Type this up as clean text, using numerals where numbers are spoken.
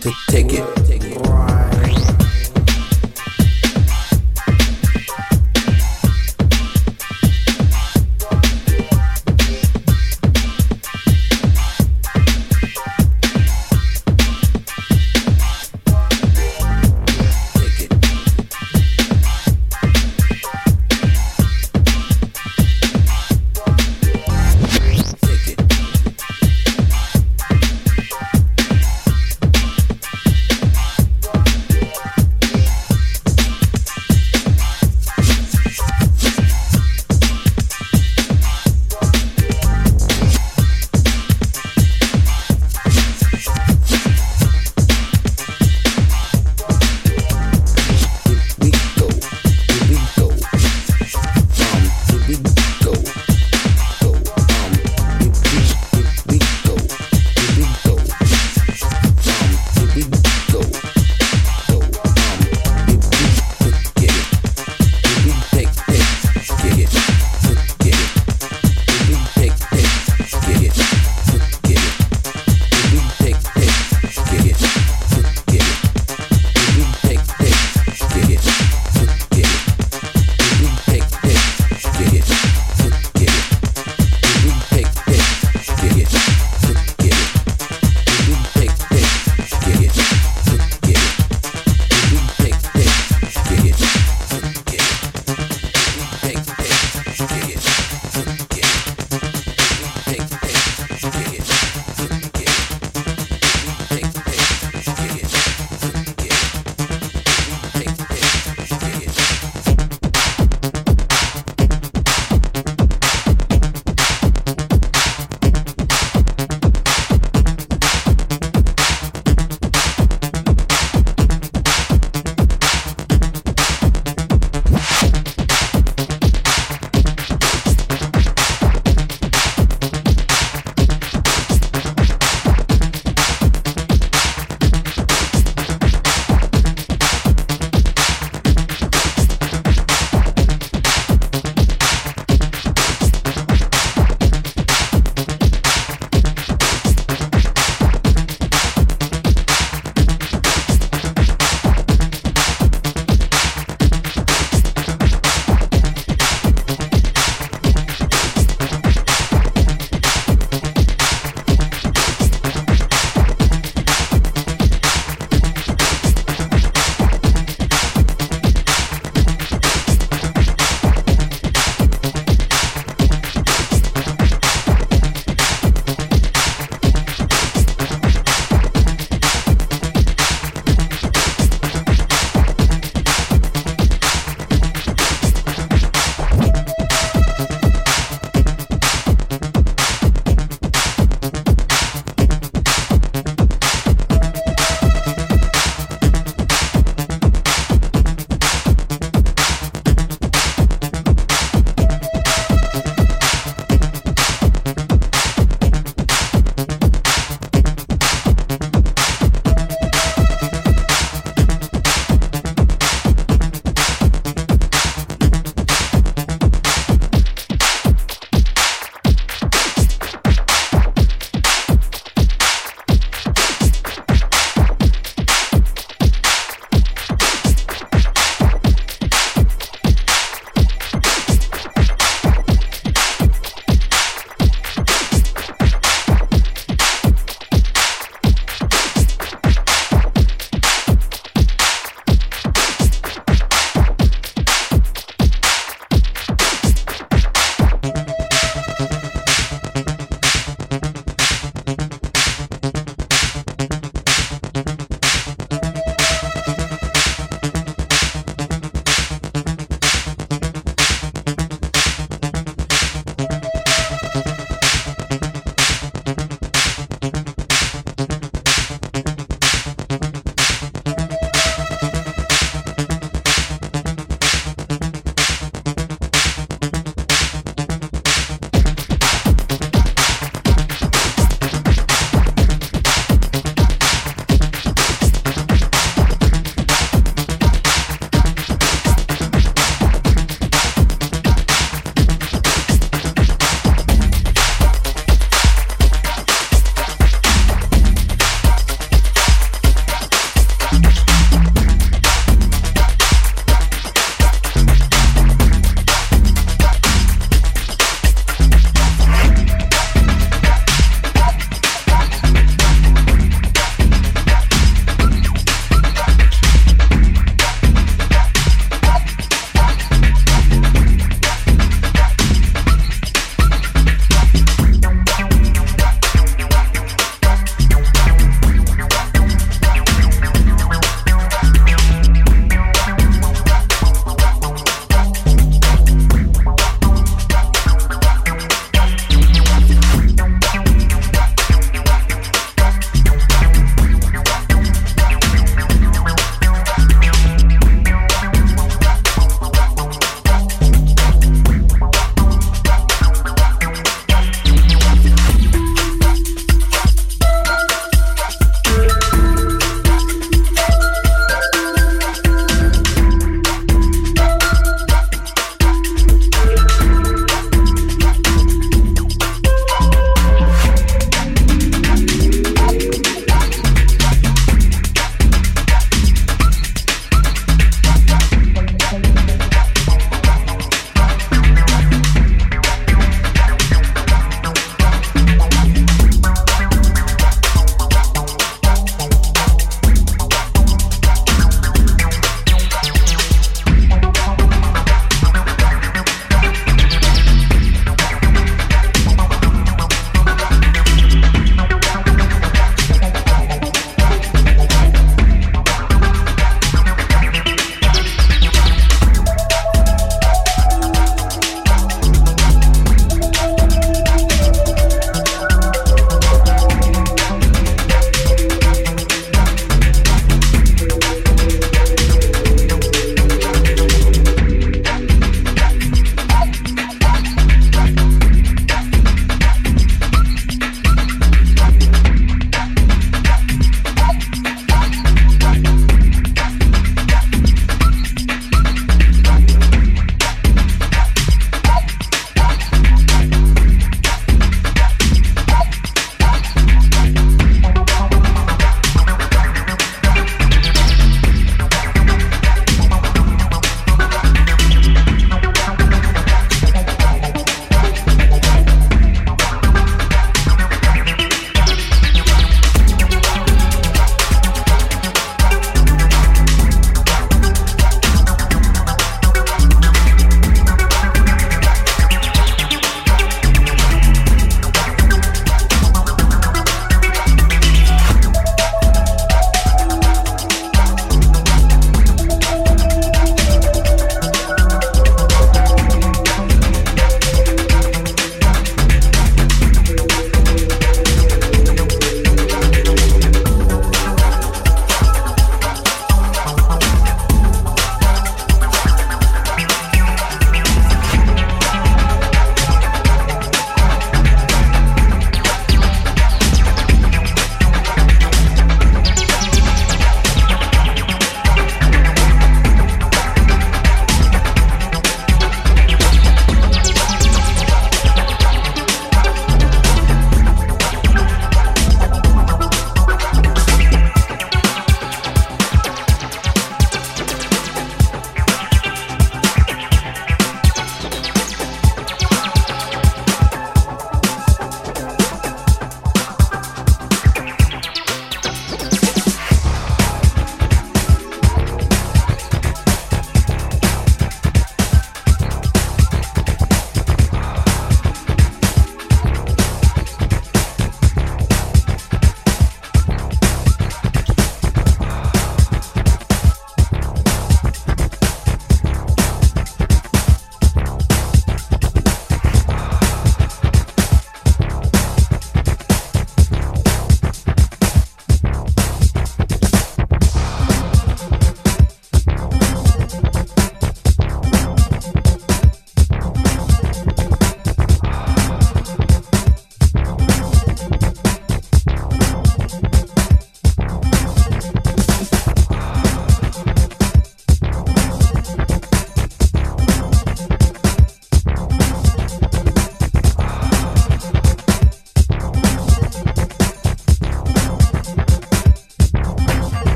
To take it.